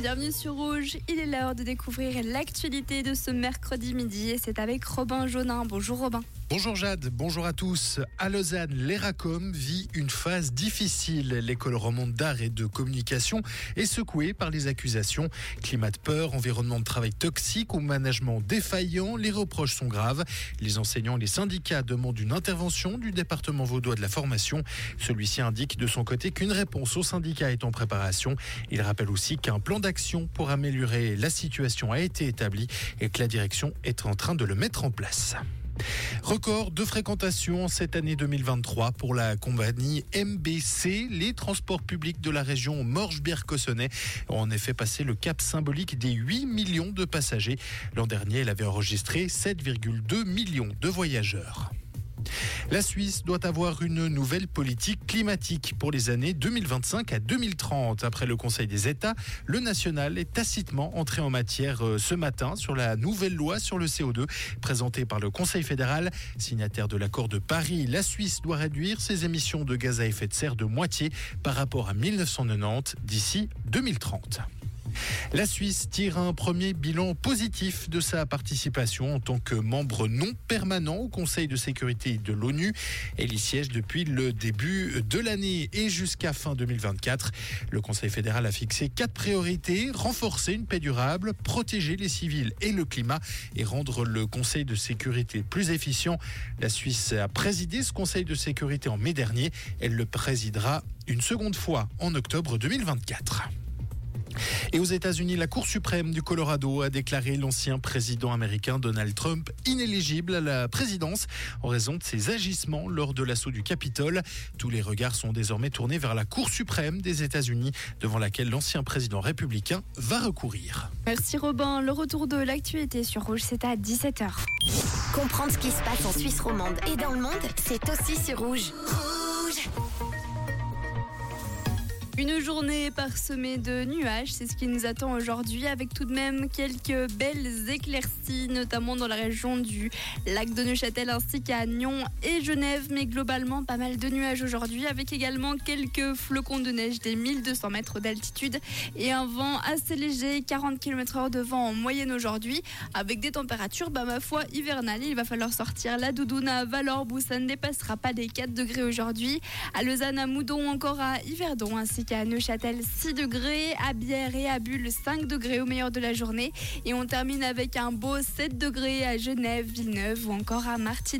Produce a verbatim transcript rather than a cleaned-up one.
Bienvenue sur Rouge, il est l'heure de découvrir l'actualité de ce mercredi midi et c'est avec Robin Jaunin. Bonjour Robin. Bonjour Jade, bonjour à tous. À Lausanne, l'Eracom vit une phase difficile. L'école romande d'art et de communication est secouée par les accusations. Climat de peur, environnement de travail toxique ou management défaillant, les reproches sont graves. Les enseignants et les syndicats demandent une intervention du département vaudois de la formation. Celui-ci indique de son côté qu'une réponse aux syndicats est en préparation. Il rappelle aussi qu'un plan d'action pour améliorer la situation a été établi et que la direction est en train de le mettre en place. Record de fréquentation cette année deux mille vingt-trois pour la compagnie M B C, les transports publics de la région Morges-Bière-Cossonay ont en effet passé le cap symbolique des huit millions de passagers. L'an dernier, elle avait enregistré sept virgule deux millions de voyageurs. La Suisse doit avoir une nouvelle politique climatique pour les années deux mille vingt-cinq à deux mille trente. Après le Conseil des États, le national est tacitement entré en matière ce matin sur la nouvelle loi sur le C O deux présentée par le Conseil fédéral. Signataire de l'accord de Paris, la Suisse doit réduire ses émissions de gaz à effet de serre de moitié par rapport à mille neuf cent quatre-vingt-dix d'ici deux mille trente. La Suisse tire un premier bilan positif de sa participation en tant que membre non permanent au Conseil de sécurité de l'ONU. Elle y siège depuis le début de l'année et jusqu'à fin deux mille vingt-quatre. Le Conseil fédéral a fixé quatre priorités: renforcer une paix durable, protéger les civils et le climat et rendre le Conseil de sécurité plus efficient. La Suisse a présidé ce Conseil de sécurité en mai dernier. Elle le présidera une seconde fois en octobre deux mille vingt-quatre. Et aux États-Unis, la Cour suprême du Colorado a déclaré l'ancien président américain Donald Trump inéligible à la présidence en raison de ses agissements lors de l'assaut du Capitole. Tous les regards sont désormais tournés vers la Cour suprême des États-Unis, devant laquelle l'ancien président républicain va recourir. Merci Robin. Le retour de l'actualité sur Rouge, c'est à dix-sept heures. Comprendre ce qui se passe en Suisse romande et dans le monde, c'est aussi sur Rouge. Rouge. Une journée parsemée de nuages, c'est ce qui nous attend aujourd'hui avec tout de même quelques belles éclaircies, notamment dans la région du lac de Neuchâtel ainsi qu'à Nyon et Genève, mais globalement pas mal de nuages aujourd'hui avec également quelques flocons de neige des mille deux cents mètres d'altitude et un vent assez léger, quarante kilomètres heure de vent en moyenne aujourd'hui, avec des températures, bah ma foi, hivernales. Il va falloir sortir la doudoune à Valorbe où ça ne dépassera pas les quatre degrés aujourd'hui, à Lausanne, à Moudon, encore à Yverdon ainsi qu'à à Neuchâtel six degrés, à Bière et à Bulle cinq degrés au meilleur de la journée et on termine avec un beau sept degrés à Genève, Villeneuve ou encore à Martigny.